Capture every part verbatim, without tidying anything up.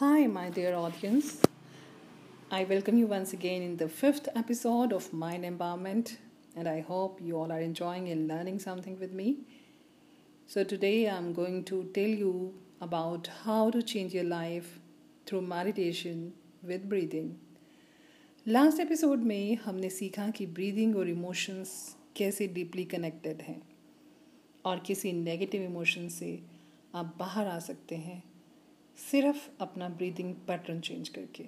Hi, my dear audience. I welcome you once again in the fifth episode of Mind Empowerment, and I hope you all are enjoying and learning something with me. So today I'm going to tell you about how to change your life through meditation with breathing. Last episode में हमने सीखा कि breathing और emotions कैसे deeply connected हैं और किसी negative emotion से आप बाहर आ सकते हैं सिर्फ अपना ब्रीदिंग पैटर्न चेंज करके.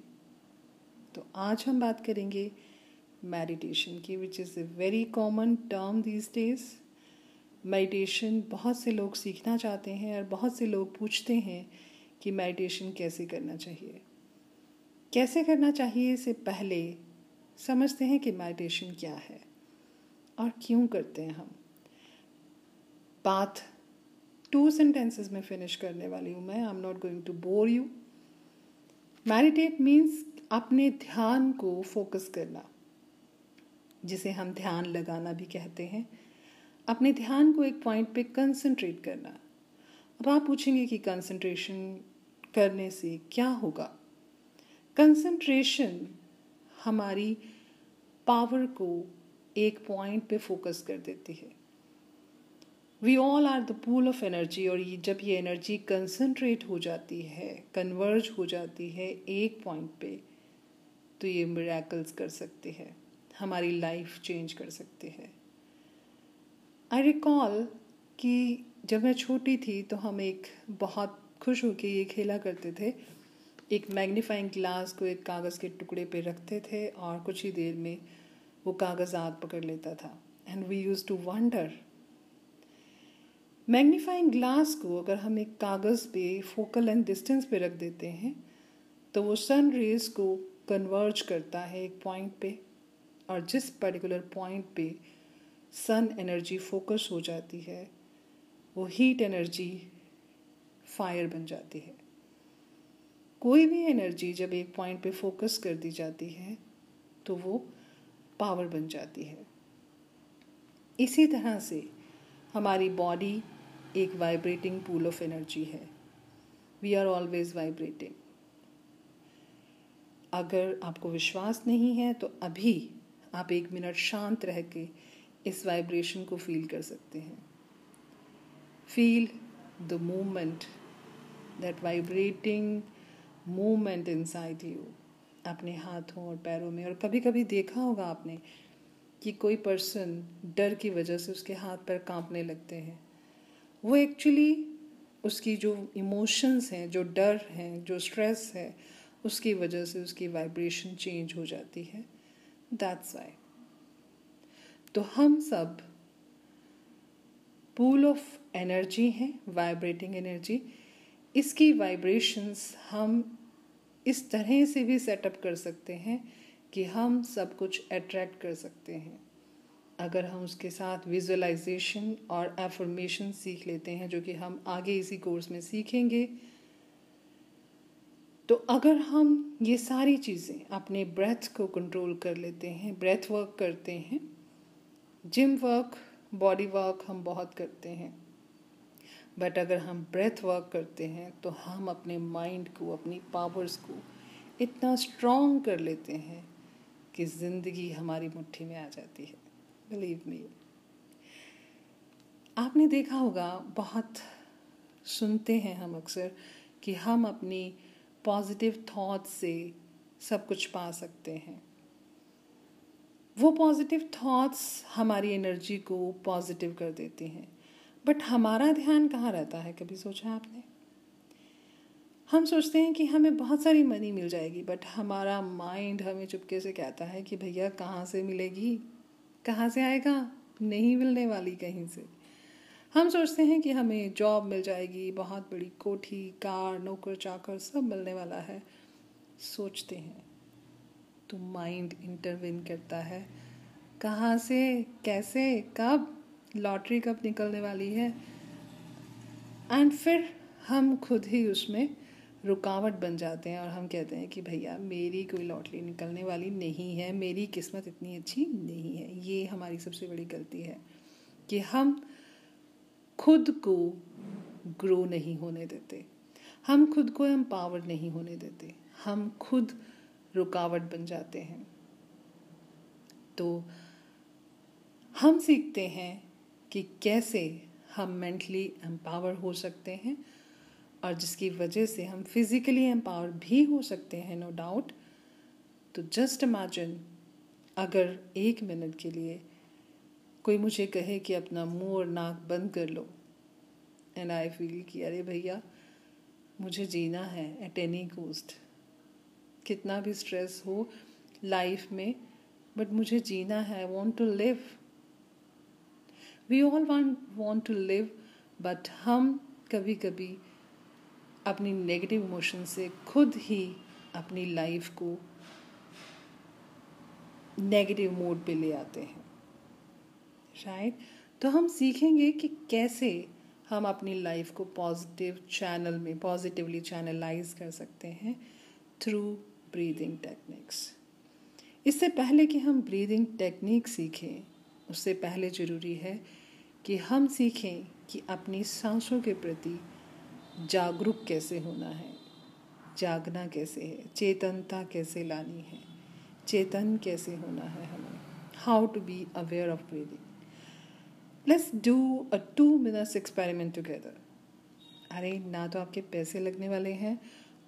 तो आज हम बात करेंगे मेडिटेशन की, which is a very common term these days. Meditation बहुत से लोग सीखना चाहते हैं और बहुत से लोग पूछते हैं कि मेडिटेशन कैसे करना चाहिए. कैसे करना चाहिए से पहले समझते हैं कि मेडिटेशन क्या है और क्यों करते हैं हम. बात टू सेंटेंसेस में फिनिश करने वाली हूँ मैं. I am not going to bore you. Meditate means अपने ध्यान को फोकस करना, जिसे हम ध्यान लगाना भी कहते हैं. अपने ध्यान को एक पॉइंट पे कंसंट्रेट करना. अब आप पूछेंगे कि कंसंट्रेशन करने से क्या होगा. कंसंट्रेशन हमारी पावर को एक पॉइंट पे फोकस कर देती है. We all are the pool of energy, और ये जब ये एनर्जी कंसंट्रेट हो जाती है, कन्वर्ज हो जाती है एक पॉइंट पे, तो ये मिरेकल्स कर सकती है, हमारी लाइफ चेंज कर सकती है. आई रिकॉल कि जब मैं छोटी थी तो हम एक बहुत खुश होकर ये खेला करते थे. एक मैग्नीफाइंग ग्लास को एक कागज़ के टुकड़े पे रखते थे और कुछ ही देर में वो कागज़ आग पकड़ लेता था. And we use to wonder. Magnifying glass को अगर हम एक कागज़ पे फोकल लेंथ डिस्टेंस पे रख देते हैं तो वो सन रेज को कन्वर्ज करता है एक पॉइंट पे, और जिस पर्टिकुलर पॉइंट पे सन एनर्जी फोकस हो जाती है वो हीट एनर्जी फायर बन जाती है. कोई भी एनर्जी जब एक पॉइंट पे फोकस कर दी जाती है तो वो पावर बन जाती है. इसी तरह से हमारी बॉडी एक वाइब्रेटिंग पूल ऑफ एनर्जी है. We are always vibrating. अगर आपको विश्वास नहीं है तो अभी आप एक मिनट शांत रह के इस वाइब्रेशन को फील कर सकते हैं. Feel the movement, that vibrating movement inside you, अपने हाथों और पैरों में. और कभी कभी देखा होगा आपने कि कोई पर्सन डर की वजह से उसके हाथ पैर कांपने लगते हैं. वो एक्चुअली उसकी जो इमोशंस हैं, जो डर हैं, जो स्ट्रेस है, उसकी वजह से उसकी वाइब्रेशन चेंज हो जाती है. That's why. तो हम सब पूल ऑफ एनर्जी हैं, वाइब्रेटिंग एनर्जी. इसकी वाइब्रेशंस हम इस तरह से भी सेटअप कर सकते हैं कि हम सब कुछ अट्रैक्ट कर सकते हैं, अगर हम उसके साथ विजुअलाइजेशन और एफर्मेशन सीख लेते हैं, जो कि हम आगे इसी कोर्स में सीखेंगे. तो अगर हम ये सारी चीज़ें अपने ब्रेथ को कंट्रोल कर लेते हैं, ब्रेथ वर्क करते हैं, जिम वर्क, बॉडी वर्क हम बहुत करते हैं, बट अगर हम ब्रेथ वर्क करते हैं तो हम अपने माइंड को, अपनी पावर्स को इतना स्ट्रॉन्ग कर लेते हैं कि ज़िंदगी हमारी मुट्ठी में आ जाती है. Believe me. आपने देखा होगा, बहुत सुनते हैं हम अक्सर कि हम अपनी पॉजिटिव थॉट से सब कुछ पा सकते हैं. वो पॉजिटिव थॉट्स हमारी एनर्जी को पॉजिटिव कर देती हैं, बट हमारा ध्यान कहाँ रहता है, कभी सोचा आपने? हम सोचते हैं कि हमें बहुत सारी मनी मिल जाएगी, बट हमारा माइंड हमें चुपके से कहता है कि भैया कहाँ से मिलेगी, कहाँ से आएगा, नहीं मिलने वाली कहीं से. हम सोचते हैं कि हमें जॉब मिल जाएगी, बहुत बड़ी कोठी, कार, नौकर चाकर सब मिलने वाला है, सोचते हैं. तो माइंड इंटरवीन करता है, कहाँ से, कैसे, कब, लॉटरी कब निकलने वाली है. एंड फिर हम खुद ही उसमें रुकावट बन जाते हैं और हम कहते हैं कि भैया मेरी कोई लॉटरी निकलने वाली नहीं है, मेरी किस्मत इतनी अच्छी नहीं है. ये हमारी सबसे बड़ी गलती है कि हम खुद को ग्रो नहीं होने देते. हम खुद को एम्पावर नहीं होने देते, हम खुद रुकावट बन जाते हैं। तो हम सीखते हैं कि कैसे हम मेंटली एम्पावर हो सकते हैं और जिसकी वजह से हम फिजिकली एम्पावर भी हो सकते हैं, नो डाउट। तो जस्ट इमेजिन अगर एक मिनट के लिए कोई मुझे कहे कि अपना मुंह और नाक बंद कर लो, एंड आई फील कि अरे भैया मुझे जीना है एट एनी कॉस्ट, कितना भी स्ट्रेस हो लाइफ में, बट मुझे जीना है, I want to live. We all want to live, but हम कभी कभी अपनी नेगेटिव इमोशन से खुद ही अपनी लाइफ को नेगेटिव मोड पे ले आते हैं, राइट? तो हम सीखेंगे कि कैसे हम अपनी लाइफ को पॉजिटिव चैनल में पॉजिटिवली चैनलाइज कर सकते हैं थ्रू ब्रीदिंग टेक्निक्स। इससे पहले कि हम ब्रीदिंग टेक्निक सीखें, उससे पहले ज़रूरी है कि हम सीखें कि अपनी सांसों के प्रति जागरूक कैसे होना है, जागना कैसे है, चेतनता कैसे लानी है, चेतन कैसे होना है हमें, how to be aware of breathing. Let's do a two minutes experiment together. अरे ना तो आपके पैसे लगने वाले हैं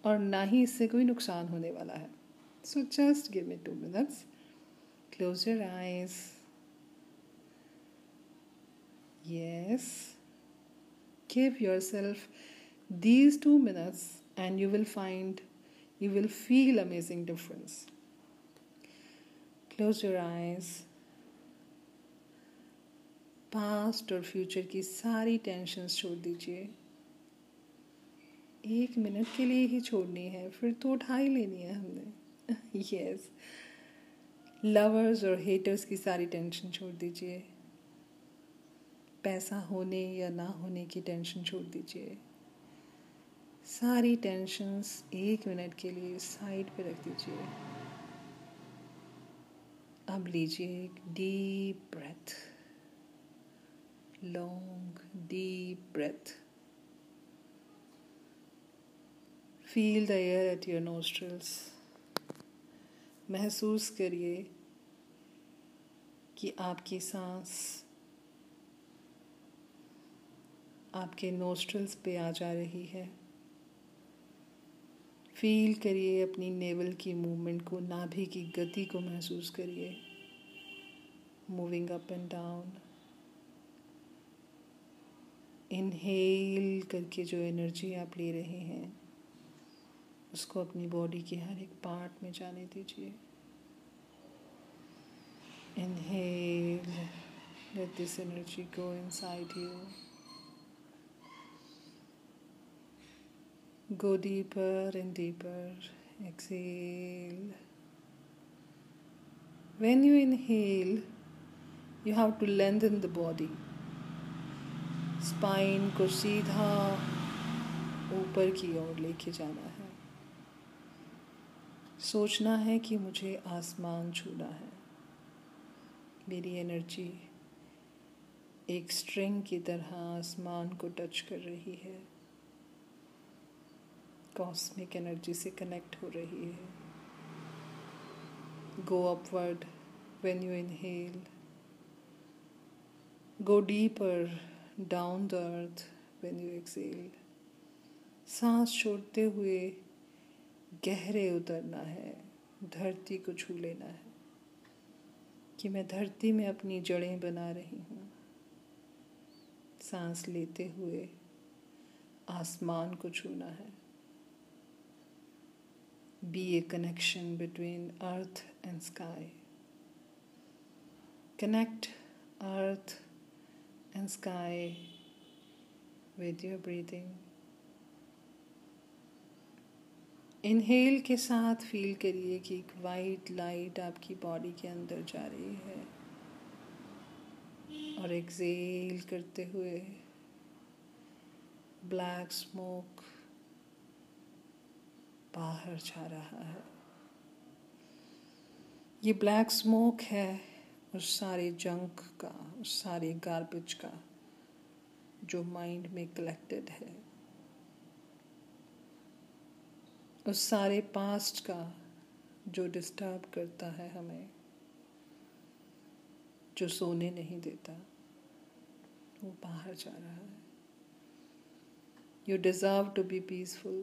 और ना ही इससे कोई नुकसान होने वाला है, so just give me two minutes. Close your eyes, yes, give yourself these two minutes and you will find you will feel amazing difference. Close your eyes. Past और future की सारी tensions छोड़ दीजिए, एक मिनट के लिए ही छोड़नी है, फिर तो उठाई लेनी है हमने। yes. lovers और haters की सारी tension छोड़ दीजिए, पैसा होने या ना होने की टेंशन छोड़ दीजिए, सारी टेंशन्स एक मिनट के लिए साइड पे रख दीजिए। अब लीजिए एक deep breath, long deep breath. Feel the air at your nostrils. महसूस करिए कि आपकी सांस आपके नोस्ट्रल्स पे आ जा रही है। फील करिए अपनी नेवल की मूवमेंट को, नाभि की गति को महसूस करिए, moving up and down. Inhale करके जो एनर्जी आप ले रहे हैं उसको अपनी बॉडी के हर एक पार्ट में जाने दीजिए। Inhale, let this energy go inside you. Go deeper and deeper. Exhale. When you inhale, you have to lengthen the body. Spine को सीधा ऊपर की ओर लेके जाना है। सोचना है कि मुझे आसमान छूना है। मेरी एनर्जी एक स्ट्रिंग की तरह आसमान को टच कर रही है, कॉस्मिक एनर्जी से कनेक्ट हो रही है। Go upward when you inhale, go deeper down the earth when you exhale. सांस छोड़ते हुए गहरे उतरना है, धरती को छू लेना है कि मैं धरती में अपनी जड़ें बना रही हूँ। सांस लेते हुए आसमान को छूना है। Be a connection between earth and sky. Connect earth and sky with your breathing. Inhale के साथ feel करिए कि एक white light आपकी बॉडी के अंदर जा रही है और exhale करते हुए black smoke बाहर जा रहा है। ये ब्लैक स्मोक है उस सारे जंक का, उस सारे गार्बेज का जो माइंड में कलेक्टेड है। उस सारे पास्ट का जो डिस्टर्ब करता है हमें, जो सोने नहीं देता, वो बाहर जा रहा है. You deserve to be peaceful,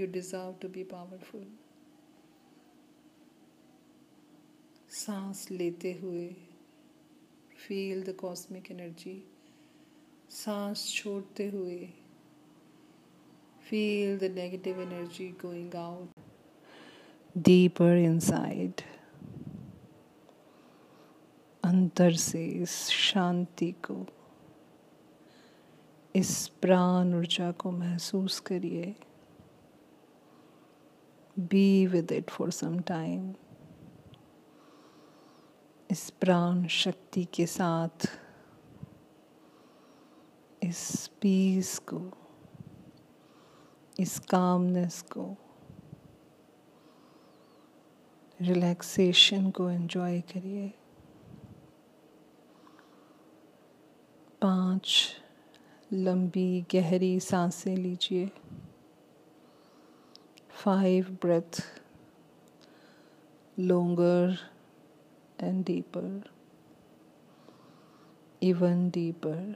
you deserve to be powerful. सांस लेते हुए फील द कॉस्मिक एनर्जी, सांस छोड़ते हुए feel the negative energy going out deeper inside. अंतर से इस शांति को, इस प्राण ऊर्जा को महसूस करिए. Be with it for some time. इस प्राण शक्ति के साथ, इस पीस को, इस कामनेस को, रिलैक्सेशन को एंजॉय करिए. पांच लंबी गहरी सांसें लीजिए. Five breath longer and deeper, even deeper,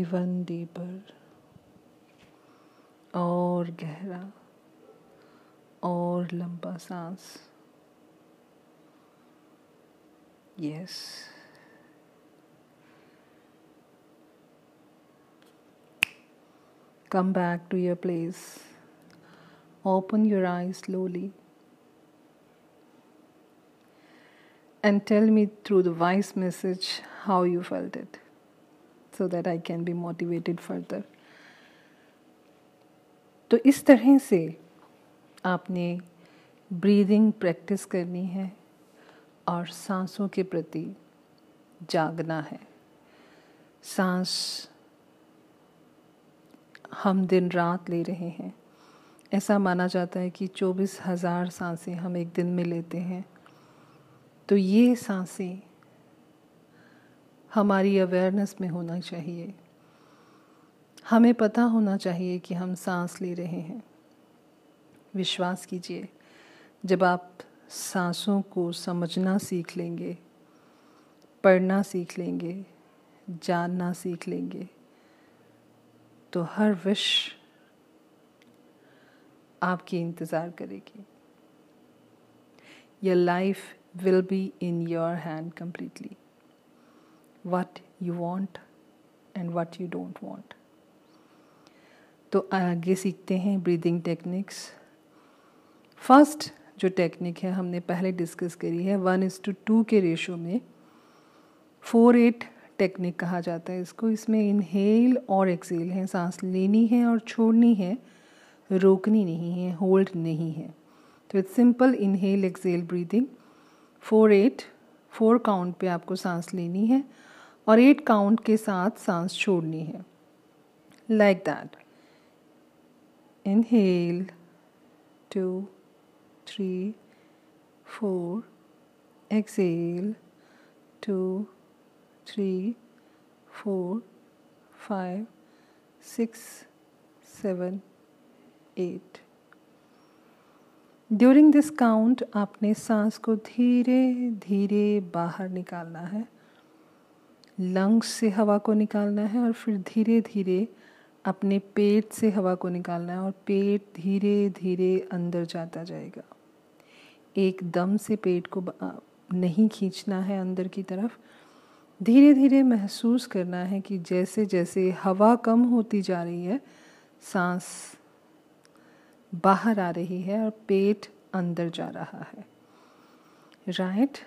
even deeper. और गहरा और लंबा सांस. Yes, come back to your place. Open your eye slowly and tell me through the voice message how you felt it, so that I can be motivated further. तो इस तरह से आपने ब्रीदिंग प्रैक्टिस करनी है और सांसों के प्रति जागना है. सांस हम दिन रात ले रहे हैं. ऐसा माना जाता है कि चौबीस हज़ार सांसें हम एक दिन में लेते हैं. तो ये सांसें हमारी अवेयरनेस में होना चाहिए. हमें पता होना चाहिए कि हम सांस ले रहे हैं. विश्वास कीजिए, जब आप सांसों को समझना सीख लेंगे, पढ़ना सीख लेंगे, जानना सीख लेंगे, तो हर विश आपकी इंतज़ार करेगी. Your life will be in your hand completely. What you want and what you don't want. तो आगे सीखते हैं ब्रीदिंग टेक्निक्स. फर्स्ट जो टेक्निक है हमने पहले डिस्कस करी है, वन इज़ टू टू के रेशो में. फोर एट टेक्निक कहा जाता है इसको. इसमें इनहेल और एक्सेल है. सांस लेनी है और छोड़नी है, रोकनी नहीं है, होल्ड नहीं है. तो it's simple inhale exhale breathing. Four eight four count पे आपको सांस लेनी है और एट काउंट के साथ सांस छोड़नी है. Like that. Inhale two three four, exhale two three four five six seven eight. During this count आपने सांस को धीरे धीरे बाहर निकालना है. लंग्स से हवा को निकालना है और फिर धीरे धीरे अपने पेट से हवा को निकालना है और पेट धीरे धीरे अंदर जाता जाएगा. एकदम से पेट को नहीं खींचना है अंदर की तरफ. धीरे धीरे महसूस करना है कि जैसे जैसे हवा कम होती जा रही है, सांस बाहर आ रही है और पेट अंदर जा रहा है. Right.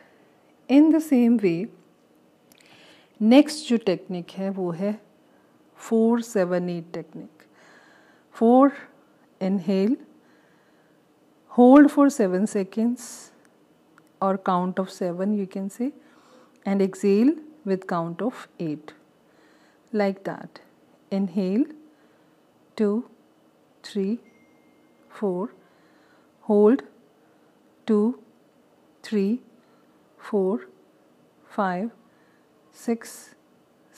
In the same way next जो टेक्निक है वो है four seven eight technique. Four inhale, hold for seven seconds और count of seven you can say, and exhale with count of eight. Like that. Inhale two three four, hold two three four five six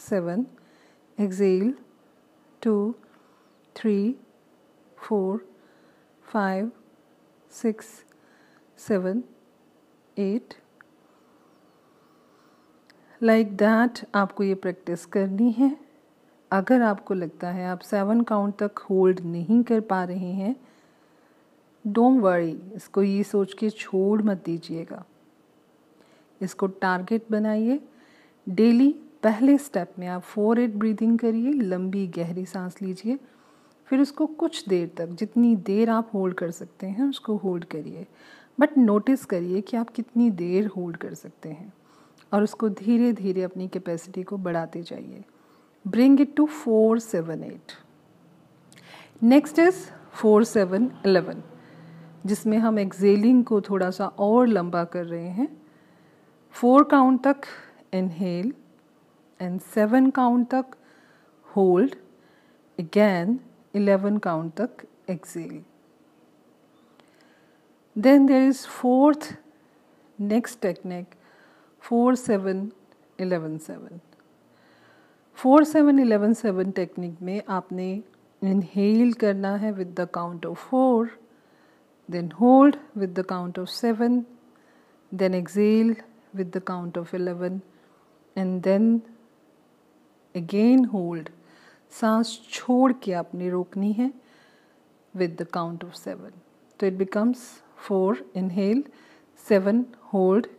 seven, exhale two three, four, five, six, seven, eight. Like that आपको ये practice करनी है। अगर आपको लगता है आप seven count तक होल्ड नहीं कर पा रहे हैं, डोंट वरी, इसको ये सोच के छोड़ मत दीजिएगा। इसको टारगेट बनाइए। डेली पहले स्टेप में आप फोर एट ब्रीदिंग करिए, लंबी गहरी सांस लीजिए, फिर उसको कुछ देर तक, जितनी देर आप होल्ड कर सकते हैं उसको होल्ड करिए, बट नोटिस करिए कि आप कितनी देर होल्ड कर सकते हैं और उसको धीरे धीरे अपनी कैपेसिटी को बढ़ाते जाइए। Bring it to four seven eight. Next is four seven eleven, जिसमें हम एक्सेलिंग को थोड़ा सा और लंबा कर रहे हैं। फोर काउंट तक इनहेल एंड सेवन काउंट तक होल्ड, अगेन इलेवन काउंट तक exhale. Then there is fourth next technique, four seven eleven seven. Four seven eleven seven technique में आपने इनहेल करना है with the count of four, then hold with the count of seven, then exhale with the count of eleven and then again hold, सांस छोड़ के आपने रोकनी है with the count of seven. So it becomes four inhale, seven hold,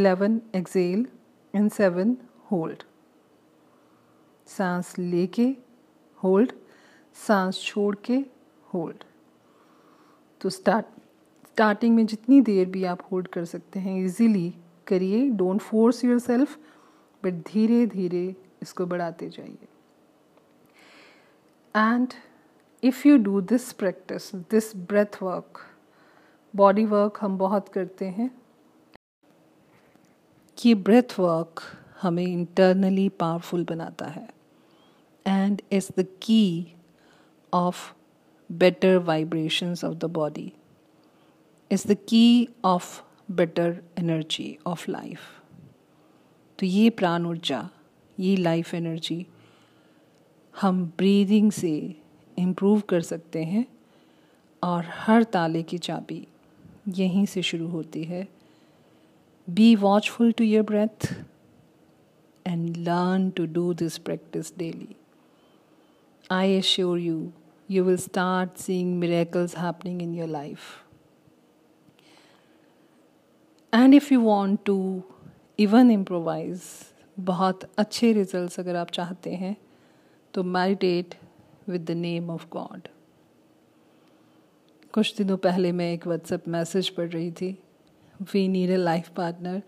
eleven exhale and seven hold. सांस लेके hold, सांस छोड़ के hold. तो start starting में जितनी देर भी आप hold कर सकते हैं easily करिए, don't force yourself, but धीरे धीरे इसको बढ़ाते जाइए। And if you do this practice, this breath work, body work हम बहुत करते हैं कि ब्रेथ वर्क हमें इंटरनली पावरफुल बनाता है and is the key of better vibrations of the body, is the key of better energy of life. तो ये प्राण ऊर्जा, ये लाइफ एनर्जी हम ब्रीदिंग से इम्प्रूव कर सकते हैं और हर ताले की चाबी यहीं से शुरू होती है। Be watchful to your breath and learn to do this practice daily. I assure you, you will start seeing miracles happening in your life. And if you want to even improvise, बहुत अच्छे results अगर आप चाहते हैं, तो meditate with the name of God. कुछ दिनों पहले मैं एक व्हाट्सएप मैसेज पढ़ रही थी, we need a life partner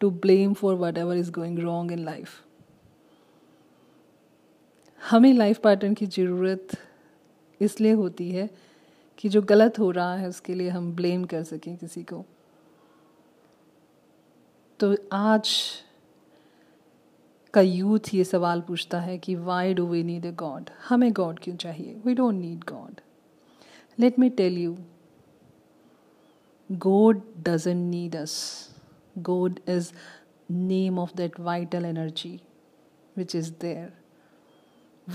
to blame for whatever is going wrong in life. हमें लाइफ पार्टनर की ज़रूरत इसलिए होती है कि जो गलत हो रहा है उसके लिए हम ब्लेम कर सकें किसी को। तो आज का यूथ ये सवाल पूछता है कि why do we need a God, हमें गॉड क्यों चाहिए, we don't need God. Let me tell you, God doesn't need us. God is name of that vital energy which is there.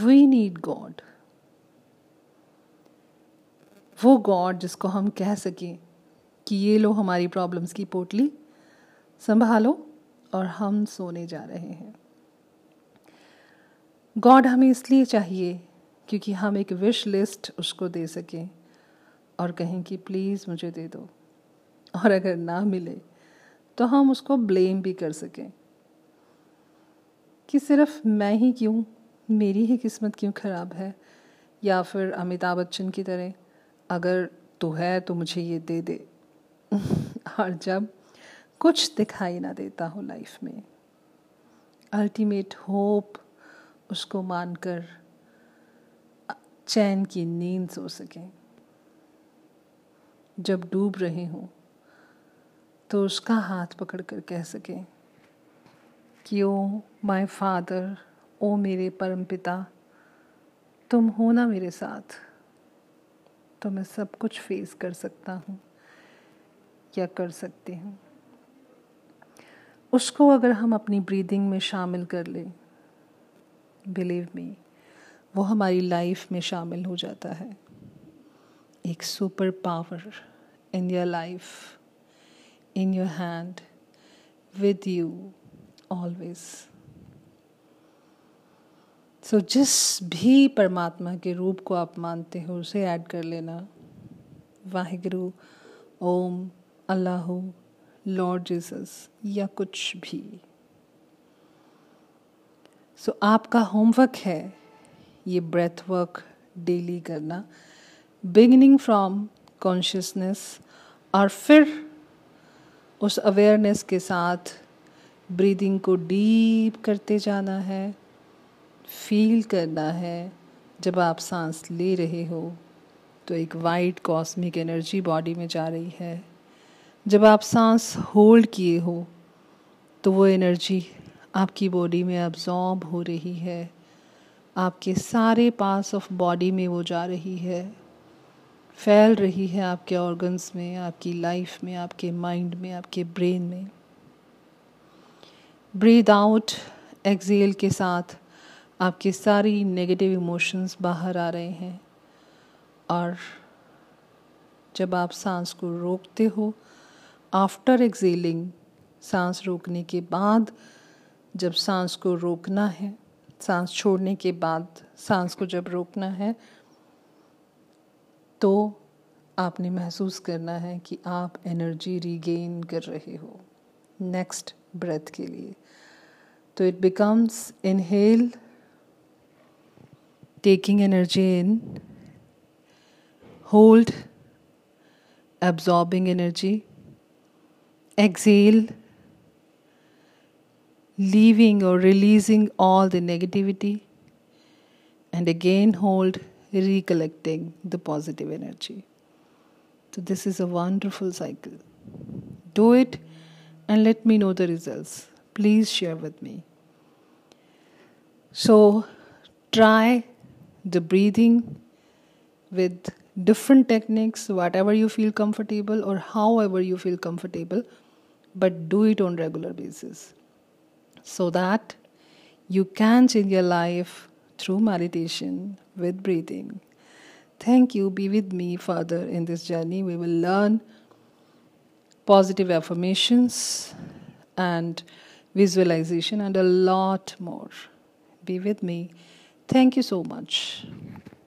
We need God, वो God जिसको हम कह सकें कि ये लो हमारी प्रॉब्लम्स की पोटली, संभालो और हम सोने जा रहे हैं। गॉड हमें इसलिए चाहिए क्योंकि हम एक विश लिस्ट उसको दे सकें और कहें कि प्लीज़ मुझे दे दो, और अगर ना मिले तो हम उसको ब्लेम भी कर सकें कि सिर्फ मैं ही क्यों, मेरी ही किस्मत क्यों ख़राब है, या फिर अमिताभ बच्चन की तरह अगर तो है तो मुझे ये दे दे। और जब कुछ दिखाई ना देता हो लाइफ में, अल्टीमेट होप उसको मानकर चैन की नींद सो सकें। जब डूब रहे हों तो उसका हाथ पकड़कर कह सकें कि ओ माय फादर, ओ मेरे परम पिता, तुम हो ना मेरे साथ तो मैं सब कुछ फेस कर सकता हूँ या कर सकती हूँ। उसको अगर हम अपनी ब्रीदिंग में शामिल कर लें, बिलीव मी, वो हमारी लाइफ में शामिल हो जाता है। एक super power in your life, in your hand, with you always. So जिस भी परमात्मा के रूप को आप मानते हो उसे ऐड कर लेना। वाहिगुरु, ओम, अल्लाहु, लॉर्ड जीसस या कुछ भी। सो so, आपका होमवर्क है ये ब्रेथ वर्क डेली करना, बिगिनिंग फ्रॉम कॉन्शियसनेस, और फिर उस अवेयरनेस के साथ ब्रीदिंग को डीप करते जाना है। फील करना है जब आप सांस ले रहे हो तो एक वाइट कॉस्मिक एनर्जी बॉडी में जा रही है, जब आप सांस होल्ड किए हो तो वो एनर्जी आपकी बॉडी में अब्जॉर्ब हो रही है, आपके सारे पार्ट्स ऑफ बॉडी में वो जा रही है, फैल रही है आपके ऑर्गन्स में, आपकी लाइफ में, आपके माइंड में, आपके ब्रेन में। ब्रीद आउट, एक्सहेल के साथ आपके सारी नेगेटिव इमोशंस बाहर आ रहे हैं, और जब आप सांस को रोकते हो, आफ्टर एक्सहेलिंग, सांस रोकने के बाद, जब सांस को रोकना है, सांस छोड़ने के बाद सांस को जब रोकना है, तो आपने महसूस करना है कि आप एनर्जी रीगेन कर रहे हो नेक्स्ट ब्रेथ के लिए। तो it becomes inhale, taking energy in, hold, absorbing energy, exhale, leaving or releasing all the negativity, and again hold, recollecting the positive energy. So this is a wonderful cycle. Do it and let me know the results. Please share with me. So try the breathing with different techniques, whatever you feel comfortable or however you feel comfortable, but do it on regular basis, so that you can change your life through meditation with breathing. Thank you. Be with me further in this journey. We will learn positive affirmations and visualization and a lot more. Be with me. Thank you so much.